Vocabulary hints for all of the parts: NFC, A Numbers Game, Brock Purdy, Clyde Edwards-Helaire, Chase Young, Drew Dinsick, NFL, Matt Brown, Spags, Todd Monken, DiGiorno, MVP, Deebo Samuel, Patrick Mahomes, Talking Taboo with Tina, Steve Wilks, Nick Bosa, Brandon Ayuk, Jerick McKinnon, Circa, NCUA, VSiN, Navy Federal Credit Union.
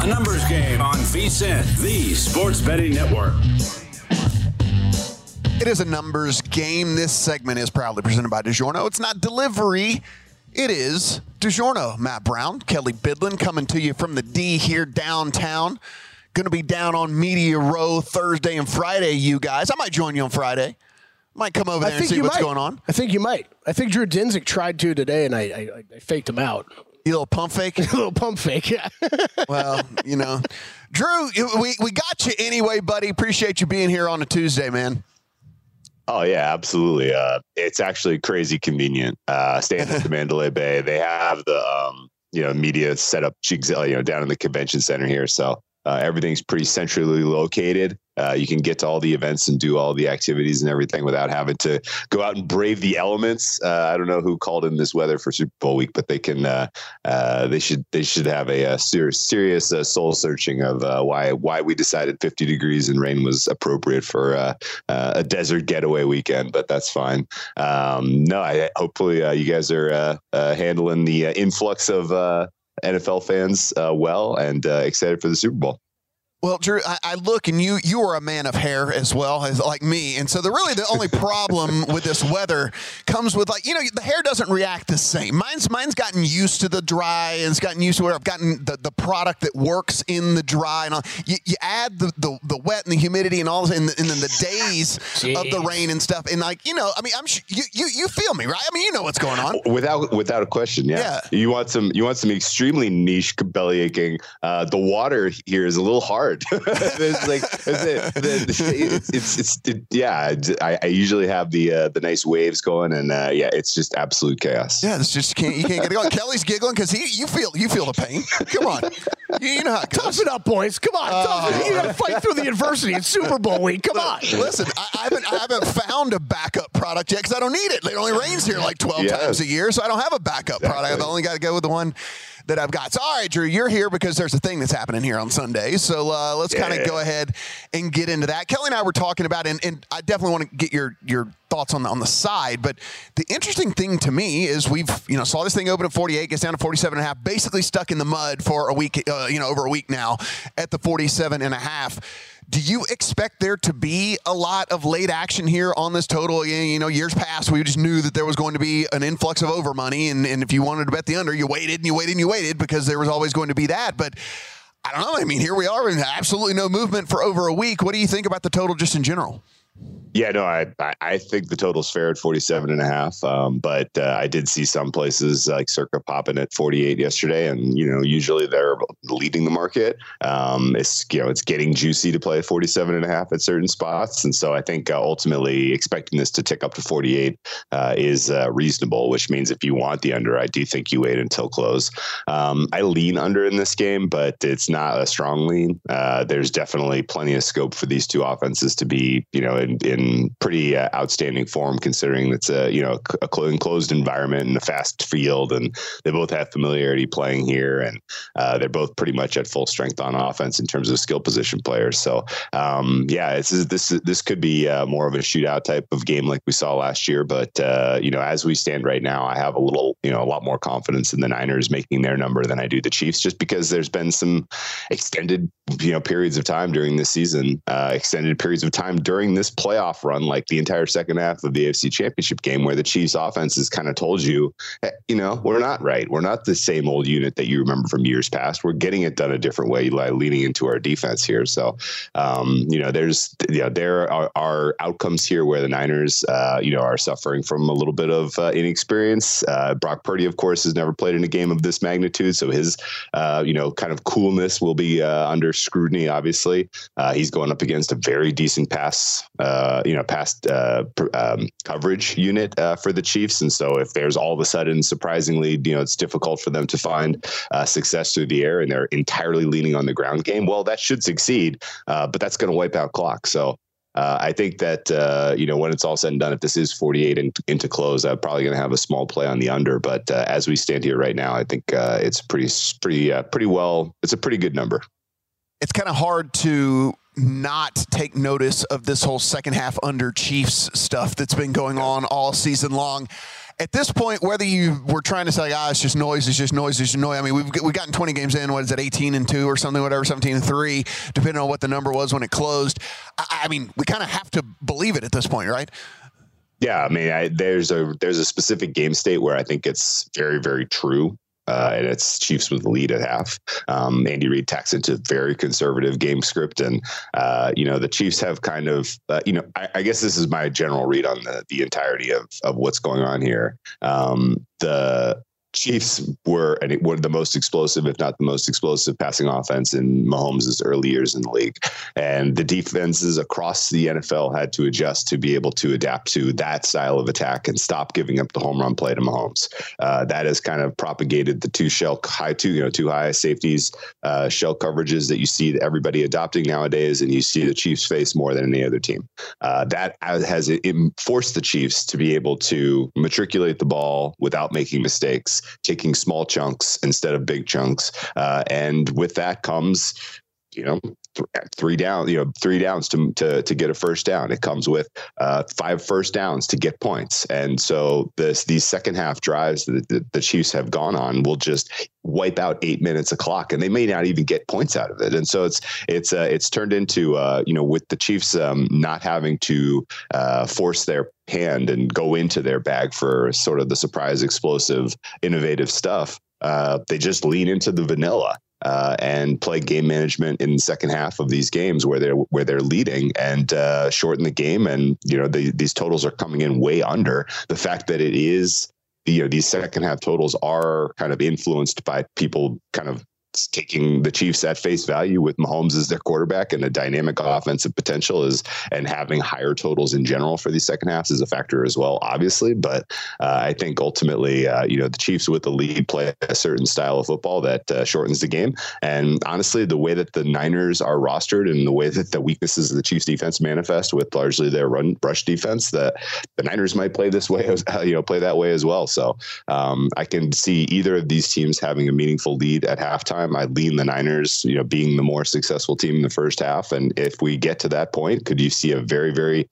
A Numbers Game on VSiN, the sports betting network. It is a numbers game. This segment is proudly presented by DiGiorno. It's not delivery. It is DiGiorno. Matt Brown, Kelley Bydlon coming to you from the D here downtown. Going to be down on Media Row Thursday and Friday, you guys. I might join you on Friday. Might come over there and see what's going on. I think you might. I think Drew Dinsick tried to today, and I faked him out. You little pump fake? Yeah. Well, you know. Drew, we got you anyway, buddy. Appreciate you being here on a Tuesday, man. Oh, yeah, absolutely. It's actually crazy convenient. Staying at the Mandalay Bay, they have the media set up down in the convention center here. So everything's pretty centrally located. You can get to all the events and do all the activities and everything without having to go out and brave the elements. I don't know who called in this weather for Super Bowl week, but they can. They should have a serious soul searching of why we decided 50 degrees and rain was appropriate for a desert getaway weekend. But that's fine. Hopefully you guys are handling the influx of NFL fans well and excited for the Super Bowl. Well, Drew, I look, and you are a man of hair as well, as like me. And so the only problem with this weather comes with, like, the hair doesn't react the same. Mine's gotten used to the dry, and it's gotten used to where I've gotten the product that works in the dry. And all. You add the wet and the humidity and all this, and then the days of the rain and stuff. And you feel me, right? I mean, you know what's going on. Without a question, yeah. You want some extremely niche belly aching. The water here is a little hard. I usually have the nice waves going, and it's just absolute chaos. Yeah, it's just you can't get it going. Kelly's giggling because you feel the pain. Come on, you know how it goes. Tough it up, boys. Come on, you got to fight through the adversity. It's Super Bowl week. Come on. Listen, I haven't found a backup product yet because I don't need it. It only rains here like 12 times a year, so I don't have a backup product. I've only got to go with the one that I've got. So, all right, Drew, you're here because there's a thing that's happening here on Sunday. So let's kind of go ahead and get into that. Kelly and I were talking about, and I definitely want to get your thoughts on the side. But the interesting thing to me is we've saw this thing open at 48, gets down to 47.5, basically stuck in the mud for a week, over a week now at the 47.5. Do you expect there to be a lot of late action here on this total? Years past, we just knew that there was going to be an influx of over money. And if you wanted to bet the under, you waited and you waited and you waited because there was always going to be that. But I don't know. I mean, here we are and absolutely no movement for over a week. What do you think about the total just in general? Yeah, no, I think the total's fair at 47.5. But I did see some places like Circa popping at 48 yesterday, and usually they're leading the market. It's getting juicy to play 47.5 at certain spots, and so I think ultimately expecting this to tick up to 48 is reasonable. Which means if you want the under, I do think you wait until close. I lean under in this game, but it's not a strong lean. There's definitely plenty of scope for these two offenses to be in pretty outstanding form, considering it's a enclosed environment and a fast field, and they both have familiarity playing here, and they're both pretty much at full strength on offense in terms of skill position players. So this could be more of a shootout type of game like we saw last year, but as we stand right now, I have a lot more confidence in the Niners making their number than I do the Chiefs, just because there's been some extended periods of time during this season, extended periods of time during this playoff run, like the entire second half of the AFC Championship game, where the Chiefs offense has kind of told you, hey, we're not right. We're not the same old unit that you remember from years past. We're getting it done a different way, leaning into our defense here. So, there are outcomes here where the Niners, are suffering from a little bit of inexperience. Brock Purdy, of course, has never played in a game of this magnitude. So his, kind of coolness will be under scrutiny. Obviously, he's going up against a very decent pass coverage unit for the Chiefs. And so if there's all of a sudden, surprisingly, it's difficult for them to find success through the air, and they're entirely leaning on the ground game, well, that should succeed, but that's going to wipe out clock. So I think that, when it's all said and done, if this is 48 into close, I'm probably going to have a small play on the under. But as we stand here right now, I think it's pretty well. It's a pretty good number. It's kind of hard to not take notice of this whole second half under Chiefs stuff that's been going on all season long. At this point, whether you were trying to say, it's just noise, I mean, we've gotten 20 games in, 18-2 or something, 17-3, depending on what the number was when it closed. I mean, we kind of have to believe it at this point, right? Yeah, I mean, there's a specific game state where I think it's very, very true. And it's Chiefs with the lead at half. Andy Reid tacks into very conservative game script. And, the Chiefs have kind of, I guess this is my general read on the entirety of what's going on here. The Chiefs were the most explosive, if not the most explosive, passing offense in Mahomes' early years in the league. And the defenses across the NFL had to adjust to be able to adapt to that style of attack and stop giving up the home run play to Mahomes. That has kind of propagated the two high safeties, shell coverages that you see everybody adopting nowadays, and you see the Chiefs face more than any other team. That has forced the Chiefs to be able to matriculate the ball without making mistakes, taking small chunks instead of big chunks. And with that comes, three downs to get a first down. It comes with 5 first downs to get points. And so these second half drives that the Chiefs have gone on will just wipe out 8 minutes of clock, and they may not even get points out of it. And so it's turned into, with the Chiefs not having to force their hand and go into their bag for sort of the surprise, explosive, innovative stuff. They just lean into the vanilla. And play game management in the second half of these games where they're leading and shorten the game. And, these totals are coming in way under. The fact that it is, these second half totals are kind of influenced by people kind of taking the Chiefs at face value with Mahomes as their quarterback and the dynamic offensive potential and having higher totals in general for these second halves is a factor as well, obviously. But I think ultimately, the Chiefs with the lead play a certain style of football that shortens the game. And honestly, the way that the Niners are rostered and the way that the weaknesses of the Chiefs defense manifest with largely their run rush defense, that the Niners might play this way, play that way as well. So I can see either of these teams having a meaningful lead at halftime. I lean the Niners, being the more successful team in the first half. And if we get to that point, could you see a very, very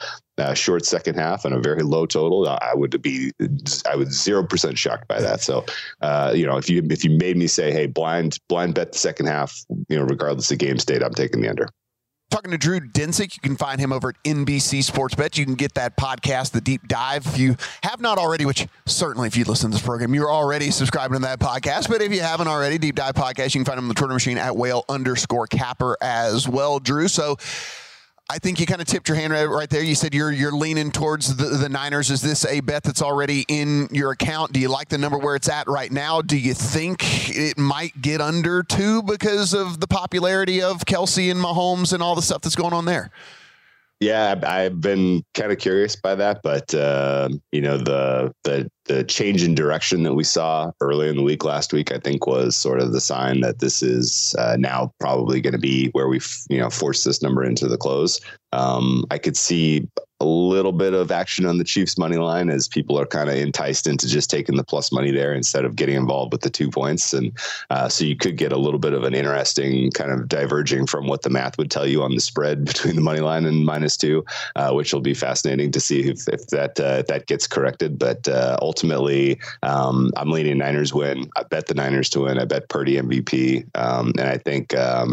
short second half and a very low total? I would 0% shocked by that. So, if you made me say, hey, blind bet the second half, regardless of game state, I'm taking the under. Talking to Drew Dinsick, you can find him over at NBC Sports Bet. You can get that podcast, The Deep Dive. If you have not already, which certainly if you listen to this program, you're already subscribing to that podcast. But if you haven't already, Deep Dive Podcast, you can find him on the Twitter machine at @whale_capper as well, Drew. So I think you kind of tipped your hand right there. You said you're leaning towards the Niners. Is this a bet that's already in your account? Do you like the number where it's at right now? Do you think it might get under 2 because of the popularity of Kelsey and Mahomes and all the stuff that's going on there? Yeah, I've been kind of curious by that, but the change in direction that we saw earlier in the week last week, I think, was sort of the sign that this is now probably going to be where we force this number into the close. I could see a little bit of action on the Chiefs money line as people are kind of enticed into just taking the plus money there instead of getting involved with the 2 points. And so you could get a little bit of an interesting kind of diverging from what the math would tell you on the spread between the money line and -2, which will be fascinating to see if that gets corrected. But ultimately, I'm leaning Niners win. I bet the Niners to win. I bet Purdy MVP. And I think, as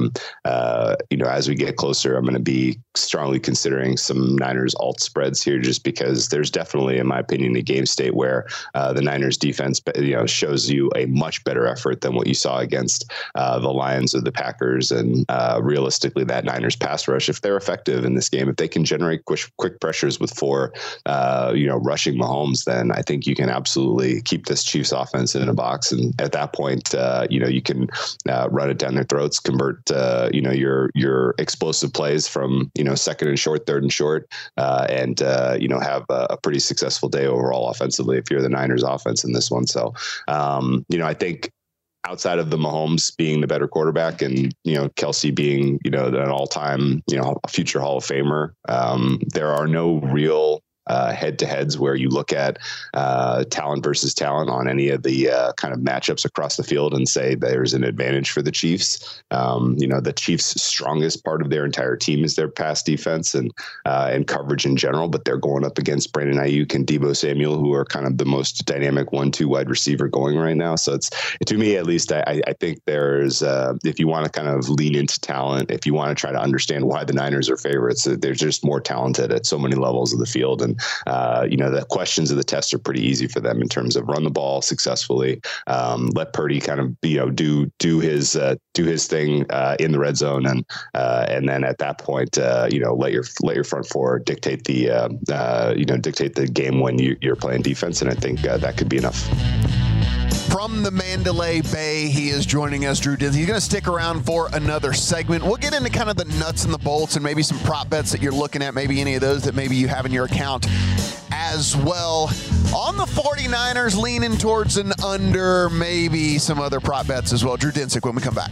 we get closer, I'm going to be strongly considering some Niners all spreads here, just because there's definitely, in my opinion, a game state where the Niners defense, shows you a much better effort than what you saw against the Lions or the Packers. And realistically, that Niners pass rush, if they're effective in this game, if they can generate quick pressures with four, rushing Mahomes, then I think you can absolutely keep this Chiefs offense in a box. And at that point, you can run it down their throats, convert, your explosive plays from, second and short, third and short, and have a pretty successful day overall offensively if you're the Niners offense in this one. So, I think outside of the Mahomes being the better quarterback and, Kelsey being, an all-time, future Hall of Famer, there are no real head-to-heads where you look at talent versus talent on any of the kind of matchups across the field and say there's an advantage for the Chiefs. The Chiefs' strongest part of their entire team is their pass defense and coverage in general, but they're going up against Brandon Ayuk and Deebo Samuel, who are kind of the most dynamic 1-2 wide receiver going right now. So it's, to me at least, I think there's, if you want to kind of lean into talent, if you want to try to understand why the Niners are favorites, they're just more talented at so many levels of the field. And the questions of the test are pretty easy for them in terms of run the ball successfully, let Purdy kind of do his thing in the red zone, and then at that point let your front four dictate the dictate the game when you're playing defense, and I think that could be enough. From the Mandalay Bay, he is joining us, Drew Dinsick. He's going to stick around for another segment. We'll get into kind of the nuts and the bolts and maybe some prop bets that you're looking at, maybe any of those that maybe you have in your account as well. On the 49ers, leaning towards an under, maybe some other prop bets as well. Drew Dinsick when we come back.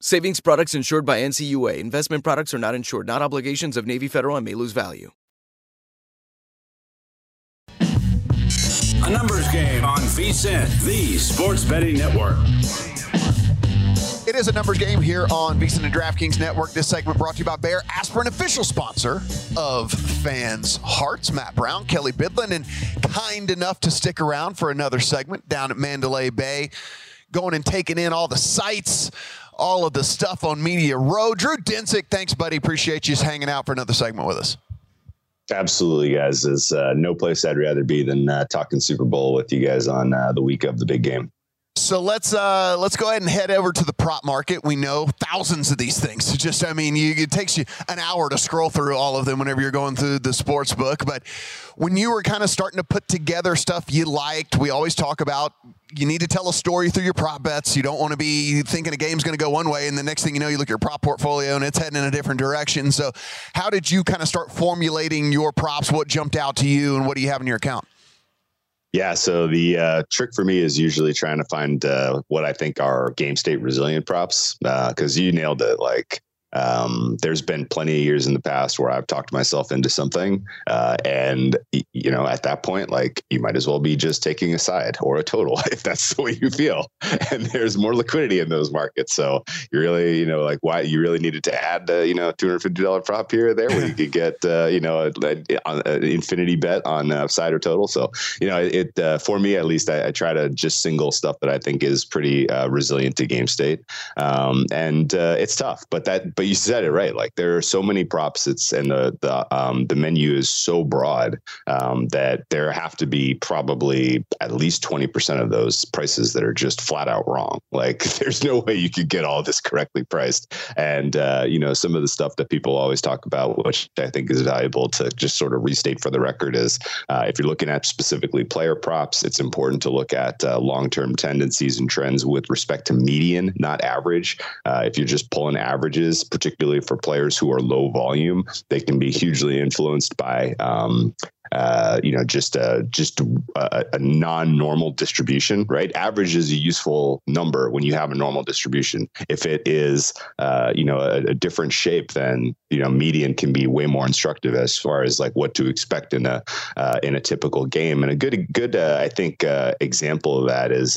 Savings products insured by NCUA. Investment products are not insured, not obligations of Navy Federal and may lose value. A Numbers Game on VSiN, the sports betting network. It is A Numbers Game here on VSiN and DraftKings Network. This segment brought to you by Bear Aspirin, official sponsor of Fans Hearts. Matt Brown, Kelley Bydlon, and kind enough to stick around for another segment down at Mandalay Bay, going and taking in all the sights, all of the stuff on Media Row. Drew Dinsick, thanks, buddy. Appreciate you just hanging out for another segment with us. Absolutely, guys. There's no place I'd rather be than talking Super Bowl with you guys on the week of the big game. So let's go ahead and head over to the prop market. We know thousands of these things. Just, I mean, it takes you an hour to scroll through all of them whenever you're going through the sports book. But when you were kind of starting to put together stuff you liked, we always talk about you need to tell a story through your prop bets. You don't want to be thinking a game's going to go one way, and the next thing you know, you look at your prop portfolio, and it's heading in a different direction. So how did you kind of start formulating your props? What jumped out to you, and what do you have in your account? Yeah, so the trick for me is usually trying to find what I think are game state resilient props, because you nailed it. Like, there's been plenty of years in the past where I've talked myself into something. And, you know, at that point, like, you might as well be just taking a side or a total if that's the way you feel. And there's more liquidity in those markets. So you really, you know, like, why you really needed to add, you know, $250 prop here or there where you could get, you know, an infinity bet on side or total. So, you know, it for me, at least, I try to just single stuff that I think is pretty resilient to game state. And it's tough, but but you said it right. Like, there are so many props, and the menu is so broad that there have to be probably at least 20% of those prices that are just flat out wrong. Like, there's no way you could get all this correctly priced. And you know, some of the stuff that people always talk about, which I think is valuable to just sort of restate for the record, is if you're looking at specifically player props, it's important to look at long-term tendencies and trends with respect to median, not average. If you're just pulling averages, particularly for players who are low volume, they can be hugely influenced by, you know, just a non-normal distribution, right? Average is a useful number when you have a normal distribution. If it is, you know, a different shape, then, you know, median can be way more instructive as far as like what to expect in a typical game. And a good I think, example of that is,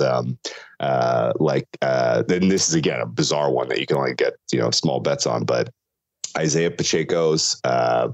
then this is again a bizarre one that you can only get, you know, small bets on, but Isaiah Pacheco's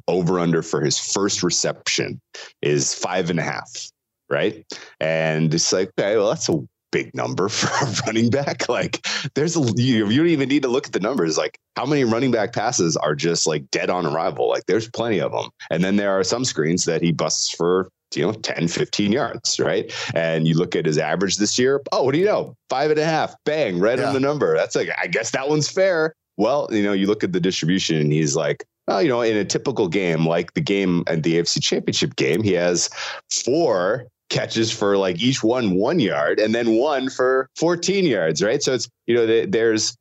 over/under for his first reception is 5.5, right? And it's like, okay, well, that's a big number for a running back. Like, you don't even need to look at the numbers. Like, how many running back passes are just like dead on arrival? Like, there's plenty of them. And then there are some screens that he busts for, you know, 10, 15 yards, right? And you look at his average this year. Oh, what do you know? 5.5, bang, right on the number. That's like, I guess that one's fair. Well, you know, you look at the distribution and he's like, oh, you know, in a typical game, like the game at the AFC Championship game, he has 4 catches for like each 1 yard and then one for 14 yards. Right. So it's, you know, there's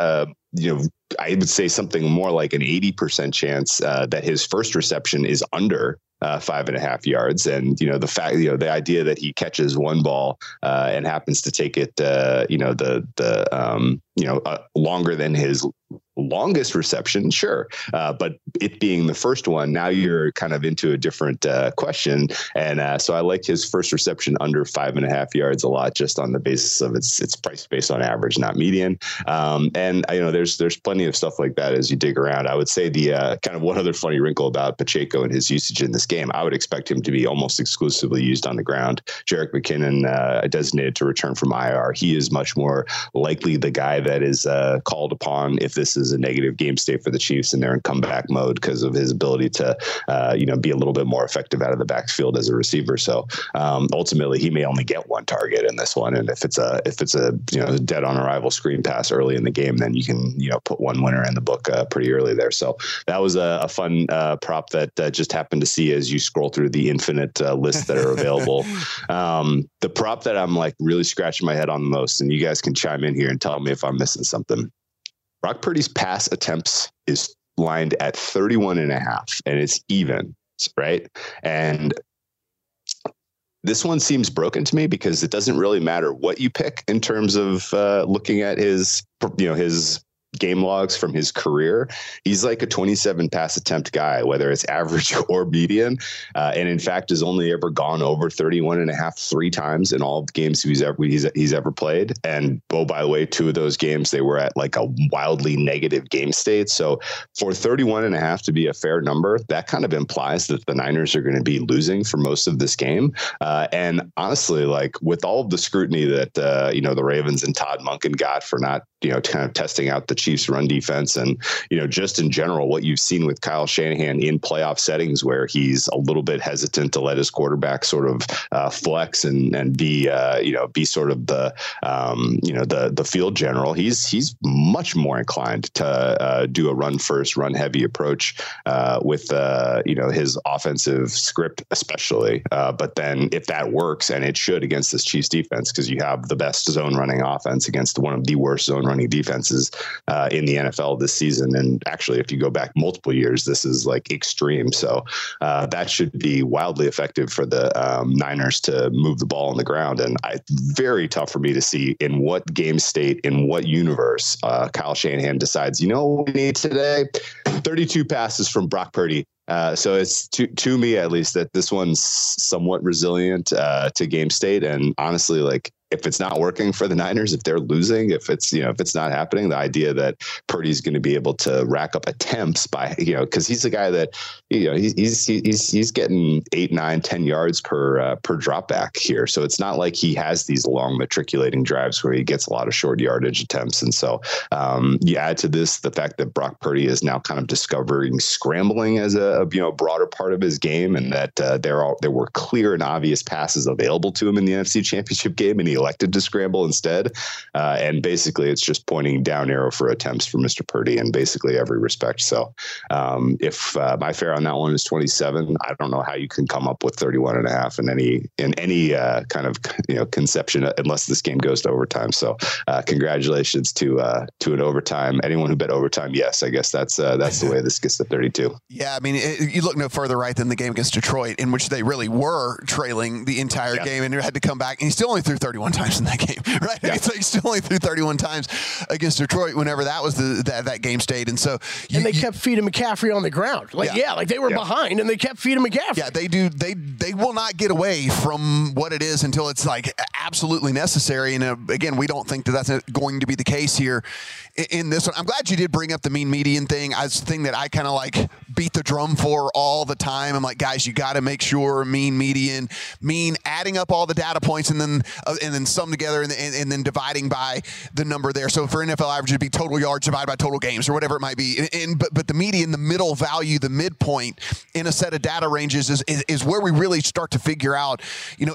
I would say something more like an 80% chance that his first reception is under 5.5 yards. And, you know, the idea that he catches one ball and happens to take it, longer than his longest reception. Sure. But it being the first one, now you're kind of into a different question. And so I like his first reception under 5.5 yards a lot, just on the basis of its price based on average, not median. And you know, there's plenty of stuff like that as you dig around. I would say the kind of one other funny wrinkle about Pacheco and his usage in this game, I would expect him to be almost exclusively used on the ground. Jerick McKinnon, designated to return from IR. He is much more likely the guy that is called upon if this is a negative game state for the Chiefs and they're in comeback mode, because of his ability to, you know, be a little bit more effective out of the backfield as a receiver. So ultimately, he may only get one target in this one. And if it's a you know, dead on arrival screen pass early in the game, then you can, you know, put one winner in the book pretty early there. So that was a fun prop that just happened to see as you scroll through the infinite lists that are available. The prop that I'm like really scratching my head on the most, and you guys can chime in here and tell me if I'm missing something. Brock Purdy's pass attempts is lined at 31.5, and it's even, right? And this one seems broken to me because it doesn't really matter what you pick in terms of looking at his, you know, his game logs from his career. He's like a 27 pass attempt guy, whether it's average or median. And in fact, has only ever gone over 31.5 3 times in all of the games he's ever played. And oh, by the way, 2 of those games, they were at like a wildly negative game state. So for 31.5 to be a fair number, that kind of implies that the Niners are going to be losing for most of this game. And honestly, like with all of the scrutiny that, you know, the Ravens and Todd Monken got for not kind of testing out the Chiefs' run defense and, just in general, what you've seen with Kyle Shanahan in playoff settings where he's a little bit hesitant to let his quarterback sort of flex and be sort of the field general. He's much more inclined to do a run first, run heavy approach with his offensive script, especially. But then if that works, and it should against this Chiefs defense, because you have the best zone running offense against one of the worst zone running defenses in the NFL this season. And actually, if you go back multiple years, this is like extreme. So that should be wildly effective for the Niners to move the ball on the ground. And very tough for me to see in what game state, in what universe Kyle Shanahan decides, what we need today? 32 passes from Brock Purdy. So it's to me, at least, that this one's somewhat resilient to game state. And honestly, if it's not working for the Niners, if they're losing, if it's not happening, the idea that Purdy's going to be able to rack up attempts by, because he's the guy that, he's getting 8, 9, 10 yards per drop back here. So it's not like he has these long matriculating drives where he gets a lot of short yardage attempts. And so you add to this the fact that Brock Purdy is now kind of discovering scrambling as a broader part of his game, and that there were clear and obvious passes available to him in the NFC Championship game, and he elected to scramble instead. And basically it's just pointing down arrow for attempts for Mr. Purdy in basically every respect. So if my fair on that one is 27, I don't know how you can come up with 31.5 in any kind of, conception, unless this game goes to overtime. So congratulations to an overtime. Anyone who bet overtime. Yes, I guess that's the way this gets to 32. Yeah. I mean, you look no further right than the game against Detroit, in which they really were trailing the entire game and had to come back, and he still only threw 31 times in that game, right? Yeah. It's like still only threw 31 times against Detroit whenever that was that game state. And so they kept feeding McCaffrey on the ground. They were behind and they kept feeding McCaffrey. Yeah, they do. They will not get away from what it is until it's absolutely necessary. And again, we don't think that's going to be the case here in this one. I'm glad you did bring up the mean median thing. It's a thing that I kind of beat the drum for all the time. I'm like, guys, you got to make sure mean median, mean adding up all the data points and then sum together and then dividing by the number there. So for NFL average, it'd be total yards divided by total games or whatever it might be. But the median, the middle value, the midpoint in a set of data ranges is where we really start to figure out,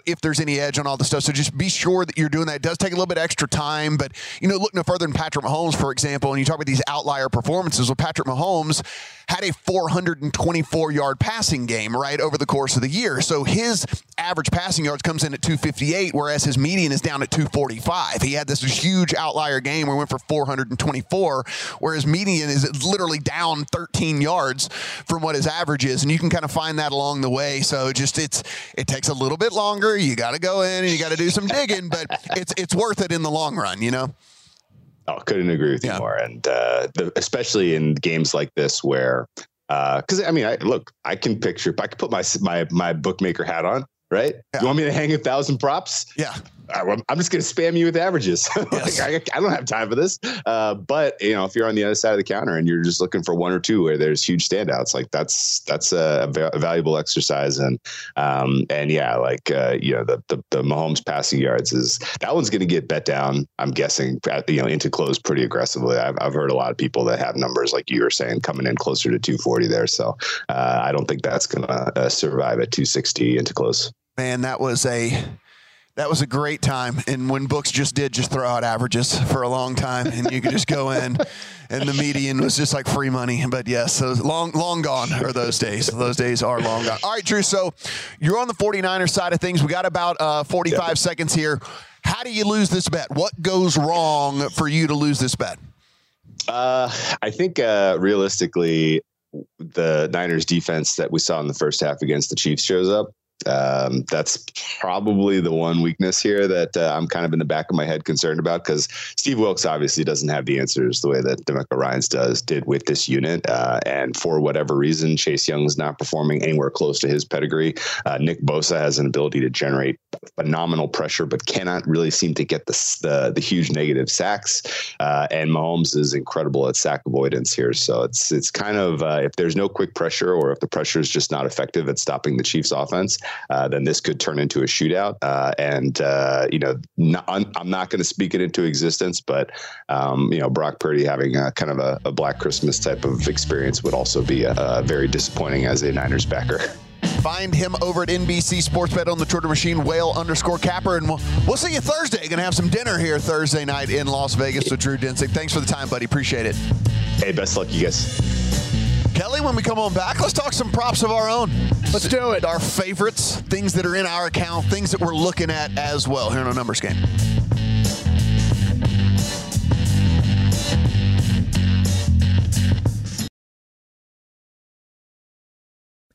if there's any edge on all the stuff. So just be sure that you're doing that. It does take a little bit extra time, but, look no further than Patrick Mahomes, for example, and you talk about these outlier performances. Well, Patrick Mahomes had a 424-yard passing game, right, over the course of the year. So his average passing yards comes in at 258, whereas his median is down at 245. He had this huge outlier game where he went for 424, whereas median is literally down 13 yards from what his average is. And you can kind of find that along the way. So just it takes a little bit longer. You got to go in and you got to do some digging, but it's worth it in the long run, Oh, couldn't agree with you more. And especially in games like this where, because I can picture, I could put my bookmaker hat on, right? Yeah. You want me to hang 1,000 props? Yeah. I'm just going to spam you with averages. Yes. I don't have time for this. But if you're on the other side of the counter and you're just looking for one or two where there's huge standouts, that's a valuable exercise. And the Mahomes passing yards is that one's going to get bet down, I'm guessing, into close pretty aggressively. I've heard a lot of people that have numbers like you were saying coming in closer to 240 there. So I don't think that's going to survive at 260 into close. Man, that was a great time, and when books just throw out averages for a long time, and you could just go in, and the median was just like free money. But yes, those long gone are those days. Those days are long gone. All right, Drew, so you're on the 49ers side of things. We got about 45 seconds here. How do you lose this bet? What goes wrong for you to lose this bet? I think realistically, the Niners defense that we saw in the first half against the Chiefs shows up. That's probably the one weakness here that I'm kind of in the back of my head concerned about, because Steve Wilks obviously doesn't have the answers the way that DeMeco Ryans did with this unit. And for whatever reason, Chase Young is not performing anywhere close to his pedigree. Nick Bosa has an ability to generate phenomenal pressure, but cannot really seem to get the huge negative sacks. And Mahomes is incredible at sack avoidance here. So it's kind of if there's no quick pressure, or if the pressure is just not effective at stopping the Chiefs' offense, then this could turn into a shootout. I'm not going to speak it into existence, but Brock Purdy having kind of a Black Christmas type of experience would also be very disappointing as a Niners backer. Find him over at NBC Sports Bet on the Twitter machine, Whale_Capper. And we'll see you Thursday. Going to have some dinner here Thursday night in Las Vegas with Drew Dinsick. Thanks for the time, buddy. Appreciate it. Hey, best luck, you guys. Kelley, when we come on back, let's talk some props of our own. Let's do it. Our favorites, things that are in our account, things that we're looking at as well here on A Numbers Game.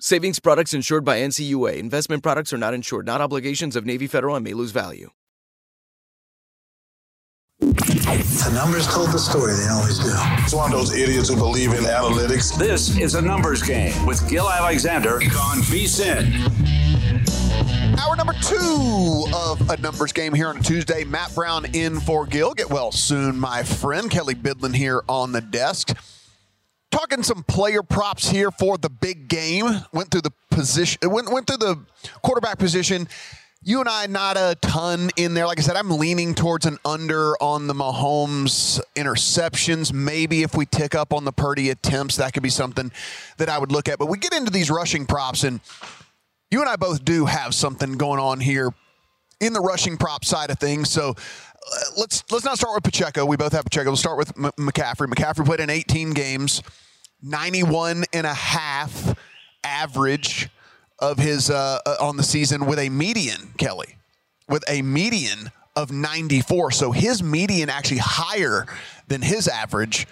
Savings products insured by NCUA. Investment products are not insured, not obligations of Navy Federal and may lose value. The numbers told the story, they always do. It's one of those idiots who believe in analytics. This is A Numbers Game with Gil Alexander on VSiN. Hour number 2 of A Numbers Game here on a Tuesday. Matt Brown in for Gil. Get well soon, my friend. Kelley Bydlon here on the desk. Talking some player props here for the big game. Went through the position. Went through the quarterback position. You and I, not a ton in there. Like I said, I'm leaning towards an under on the Mahomes interceptions. Maybe if we tick up on the Purdy attempts, that could be something that I would look at. But we get into these rushing props, and you and I both do have something going on here in the rushing prop side of things. So let's not start with Pacheco. We both have Pacheco. We'll start with McCaffrey. McCaffrey played in 18 games. 91.5 average of his on the season with a median, Kelley, with a median of 94. So his median actually higher than his average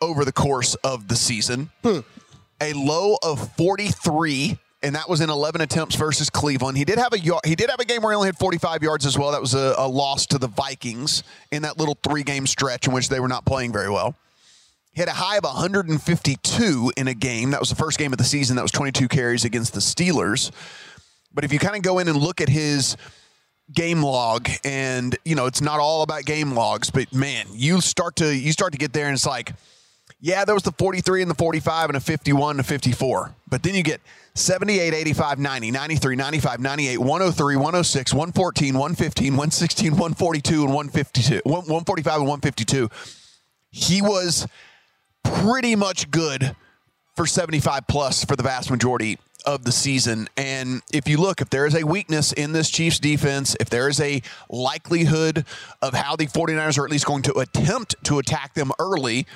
over the course of the season. A low of 43, and that was in 11 attempts versus Cleveland. He did have a game where he only had 45 yards as well. That was a loss to the Vikings in that little 3-game stretch in which they were not playing very well. He had a high of 152 in a game. That was the first game of the season. That was 22 carries against the Steelers. But if you kind of go in and look at his game log, and, it's not all about game logs, but, man, you start to get there, and it's like, yeah, there was the 43 and the 45 and a 51 and a 54. But then you get 78, 85, 90, 93, 95, 98, 103, 106, 114, 115, 116, 142, and 152, 145 and 152. He was pretty much good for 75 plus for the vast majority of the season. And if you look, if there is a weakness in this Chiefs defense, if there is a likelihood of how the 49ers are at least going to attempt to attack them early,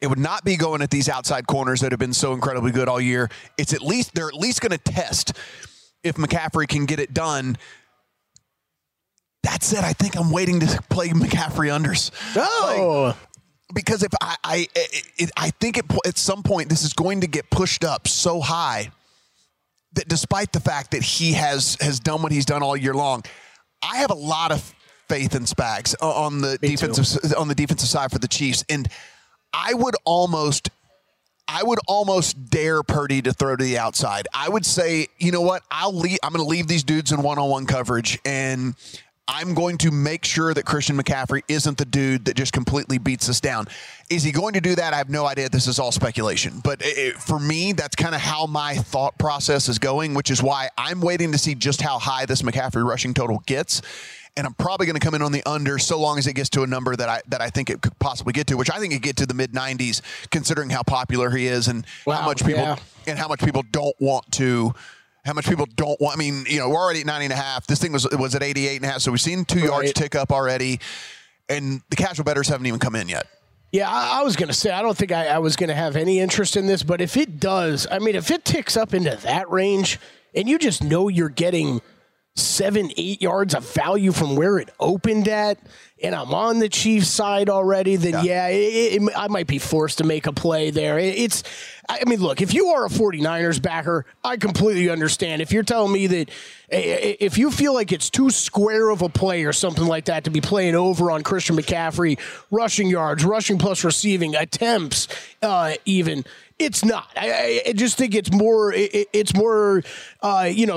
it would not be going at these outside corners that have been so incredibly good all year. It's they're at least going to test if McCaffrey can get it done. That said, I think I'm waiting to play McCaffrey unders. Oh, because if I think at some point this is going to get pushed up so high that despite the fact that he has done what he's done all year long, I have a lot of faith in Spags on the defensive side for the Chiefs, and I would almost dare Purdy to throw to the outside. I would say, you know what? I'm going to leave these dudes in one-on-one coverage, and I'm going to make sure that Christian McCaffrey isn't the dude that just completely beats us down. Is he going to do that? I have no idea. This is all speculation. But for me, that's kind of how my thought process is going, which is why I'm waiting to see just how high this McCaffrey rushing total gets. And I'm probably going to come in on the under so long as it gets to a number that I think it could possibly get to, which I think it get to the mid-90s, considering how popular he is and how much people don't want. I mean, you know, we're already at 90.5. This thing was at 88.5. So we've seen 2 yards tick up already, and the casual bettors haven't even come in yet. Yeah, I was going to say, I don't think I was going to have any interest in this, but if it does, I mean, if it ticks up into that range and you just know you're getting 7-8 yards of value from where it opened at, and I'm on the Chiefs side already, then I might be forced to make a play there. Look, if you are a 49ers backer, I completely understand. If you're telling me that if you feel like it's too square of a play or something like that to be playing over on Christian McCaffrey, rushing yards, rushing plus receiving attempts, even, it's not. I just think it's more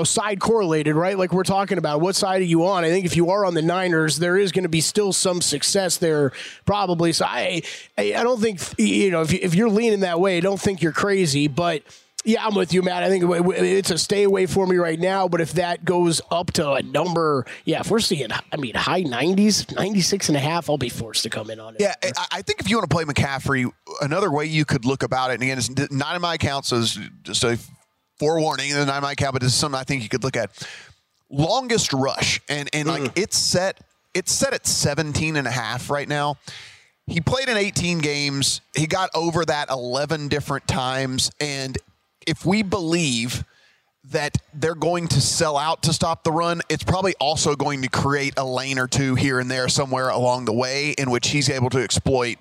side correlated, right? Like we're talking about, what side are you on? I think if you are on the Niners, there is going to be still some success there probably. So I don't think, you know, if you're leaning that way, I don't think you're crazy, but yeah, I'm with you, Matt. I think it's a stay away for me right now, but if that goes up to a number, yeah, if we're seeing, I mean, high 90s, 96.5, I'll be forced to come in on it. Yeah, I think if you want to play McCaffrey, another way you could look about it, and again, it's not in my account, so it's just a forewarning, and not in my account, but this is something I think you could look at. Longest rush, and it's set at 17.5 right now. He played in 18 games. He got over that 11 different times, and if we believe that they're going to sell out to stop the run, it's probably also going to create a lane or two here and there somewhere along the way in which he's able to exploit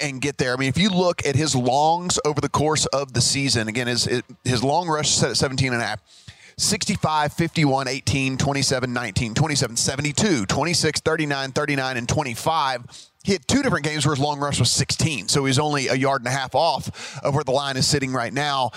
and get there. I mean, if you look at his longs over the course of the season, again, his long rush set at 17.5, 65, 51, 18, 27, 19, 27, 72, 26, 39, 39, and 25. He had two different games where his long rush was 16, so he's only 1.5 yards off of where the line is sitting right now.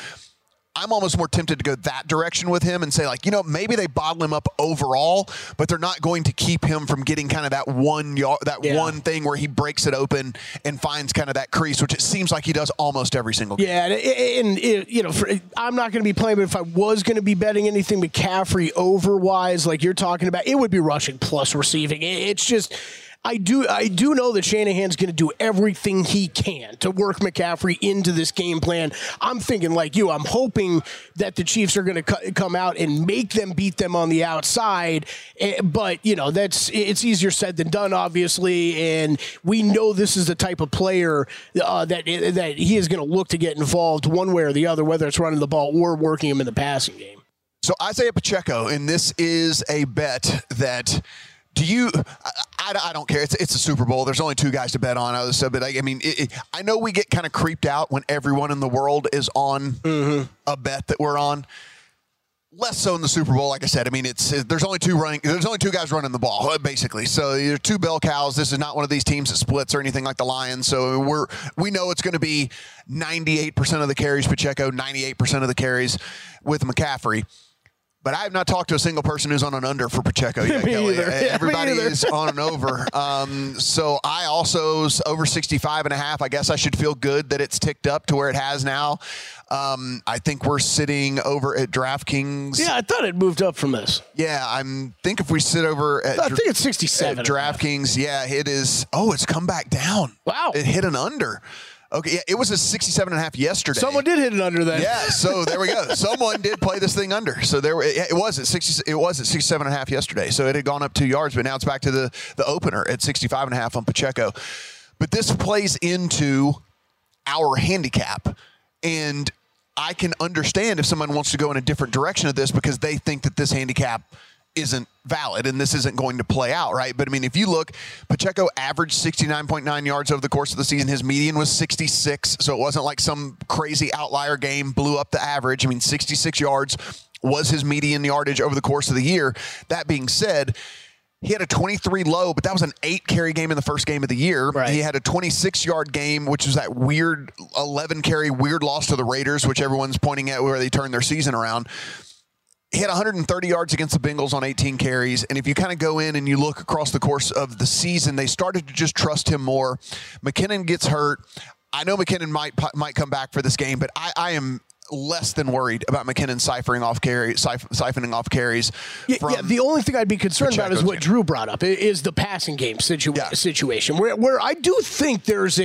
I'm almost more tempted to go that direction with him and say, like, you know, maybe they bottle him up overall, but they're not going to keep him from getting kind of that 1 yard, one thing where he breaks it open and finds kind of that crease, which it seems like he does almost every single game. Yeah, and you know, I'm not going to be playing, but if I was going to be betting anything McCaffrey over-wise, like you're talking about, it would be rushing plus receiving. It's just... I do know that Shanahan's going to do everything he can to work McCaffrey into this game plan. I'm thinking like you. I'm hoping that the Chiefs are going to come out and make them beat them on the outside. But, you know, it's easier said than done, obviously. And we know this is the type of player that he is going to look to get involved one way or the other, whether it's running the ball or working him in the passing game. So Isaiah Pacheco, and this is a bet that... I don't care. It's a Super Bowl. There's only two guys to bet on. I know we get kind of creeped out when everyone in the world is on a bet that we're on. Less so in the Super Bowl, like I said. I mean, there's only two guys running the ball, basically. So you're two bell cows. This is not one of these teams that splits or anything like the Lions. So we know it's going to be 98% of the carries Pacheco, 98% of the carries with McCaffrey. But I have not talked to a single person who's on an under for Pacheco yet, Kelly. Everybody is on an over. So I also, over 65.5, I guess I should feel good that it's ticked up to where it has now. I think we're sitting over at DraftKings. Yeah, I thought it moved up from this. Yeah, I think if we sit over at... I think it's 67. At DraftKings, yeah, it is... Oh, it's come back down. Wow. It hit an under. Okay, yeah, it was a 67.5 yesterday. Someone did hit it under then. Yeah, so there we go. Someone did play this thing under. So it was at 67.5 yesterday. So it had gone up 2 yards, but now it's back to the opener at 65.5 on Pacheco. But this plays into our handicap, and I can understand if someone wants to go in a different direction of this because they think that this handicap isn't valid, and this isn't going to play out, right? But, I mean, if you look, Pacheco averaged 69.9 yards over the course of the season. His median was 66, so it wasn't like some crazy outlier game blew up the average. I mean, 66 yards was his median yardage over the course of the year. That being said, he had a 23 low, but that was an 8-carry game in the first game of the year. Right. He had a 26-yard game, which was that weird 11-carry, weird loss to the Raiders, which everyone's pointing at where they turned their season around. He had 130 yards against the Bengals on 18 carries. And if you kind of go in and you look across the course of the season, they started to just trust him more. McKinnon gets hurt. I know McKinnon might come back for this game, but I am less than worried about McKinnon siphoning off carries. Yeah, the only thing I'd be concerned Pacheco's about is what Drew brought up, is the passing game situation where I do think there's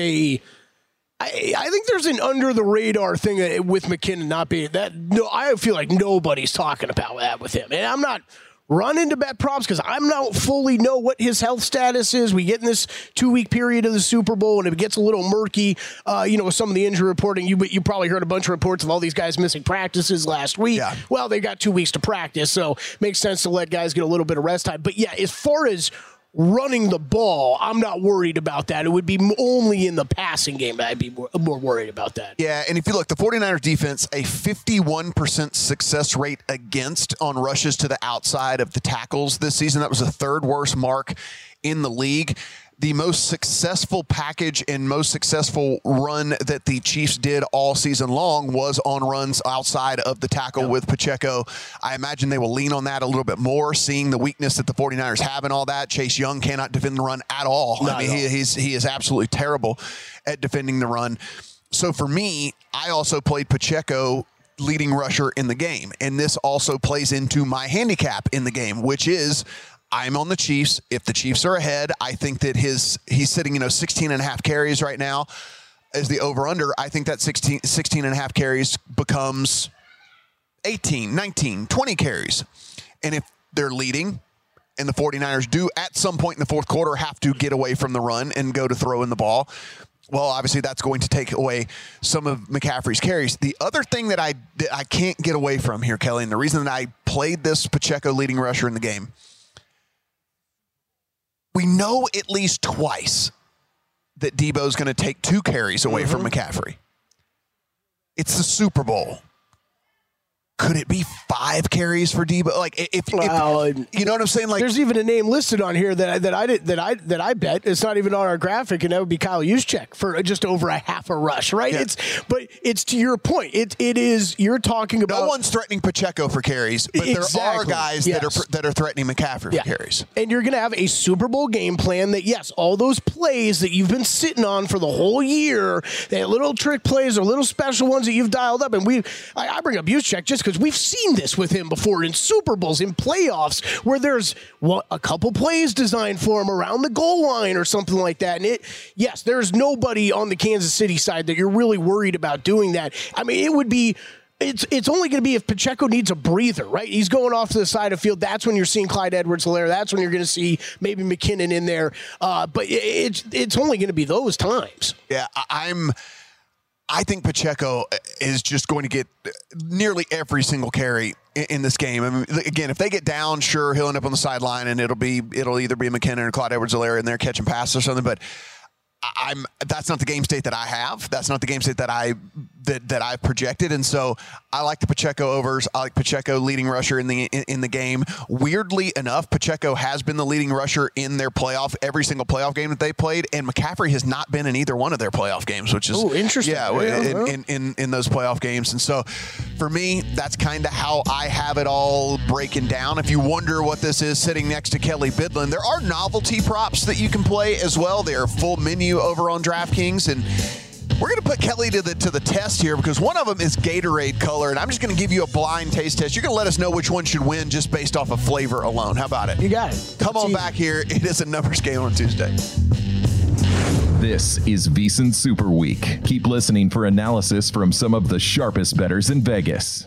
I think there's an under the radar thing with McKinnon not being that. No, I feel like nobody's talking about that with him, and I'm not running to bet props because I'm not fully know what his health status is. We get in this 2-week period of the Super Bowl, and it gets a little murky, with some of the injury reporting. You probably heard a bunch of reports of all these guys missing practices last week. Yeah. Well, they got 2 weeks to practice, so makes sense to let guys get a little bit of rest time. But yeah, as far as running the ball, I'm not worried about that. It would be only in the passing game that I'd be more worried about that. Yeah, and if you look, the 49ers defense, a 51% success rate against on rushes to the outside of the tackles this season. That was the third worst mark in the league. The most successful package and most successful run that the Chiefs did all season long was on runs outside of the tackle with Pacheco. I imagine they will lean on that a little bit more, seeing the weakness that the 49ers have and all that. Chase Young cannot defend the run at all. Not I mean, at all. He is absolutely terrible at defending the run. So for me, I also played Pacheco leading rusher in the game. And this also plays into my handicap in the game, which is I'm on the Chiefs. If the Chiefs are ahead, I think that he's sitting, 16 and a half carries right now as the over-under. I think that 16 and a half carries becomes 18, 19, 20 carries. And if they're leading and the 49ers do at some point in the fourth quarter have to get away from the run and go to throw in the ball, well, obviously that's going to take away some of McCaffrey's carries. The other thing that I can't get away from here, Kelly, and the reason that I played this Pacheco leading rusher in the game, we know at least twice that Deebo's going to take 2 carries away from McCaffrey. It's the Super Bowl. Could it be 5 carries for Deebo? Like if you know what I'm saying? Like there's even a name listed on here that I bet. It's not even on our graphic, and that would be Kyle Juszczyk for just over a half a rush, right? Yeah. But it's to your point. It is, you're talking about, no one's threatening Pacheco for carries, but there are guys that are threatening McCaffrey for carries. And you're going to have a Super Bowl game plan that, yes, all those plays that you've been sitting on for the whole year, that little trick plays or little special ones that you've dialed up, and I bring up Juszczyk just because we've seen this with him before in Super Bowls, in playoffs, where there's a couple plays designed for him around the goal line or something like that. And yes, there's nobody on the Kansas City side that you're really worried about doing that. I mean, it would be, it's only going to be if Pacheco needs a breather, right? He's going off to the side of field. That's when you're seeing Clyde Edwards-Helaire. That's when you're going to see maybe McKinnon in there. But it's only going to be those times. Yeah, I think Pacheco is just going to get nearly every single carry in this game. I mean, again, if they get down, sure, he'll end up on the sideline, and it'll either be McKinnon or Clyde Edwards-Helaire in there catching passes or something. But that's not the game state that I have. That's not the game state that I've projected. And so I like the Pacheco overs. I like Pacheco leading rusher in the game. Weirdly enough, Pacheco has been the leading rusher in their playoff, every single playoff game that they played, and McCaffrey has not been in either one of their playoff games, which is interesting. In those playoff games. And so for me, that's kind of how I have it all breaking down. If you wonder what this is, sitting next to Kelley Bydlon, there are novelty props that you can play as well. They are full menu over on DraftKings, and we're going to put Kelly to the test here because one of them is Gatorade color, and I'm just going to give you a blind taste test. You're going to let us know which one should win just based off of flavor alone. How about it? You got it. Come on back here. It is a numbers game on Tuesday. This is VSiN Super Week. Keep listening for analysis from some of the sharpest bettors in Vegas.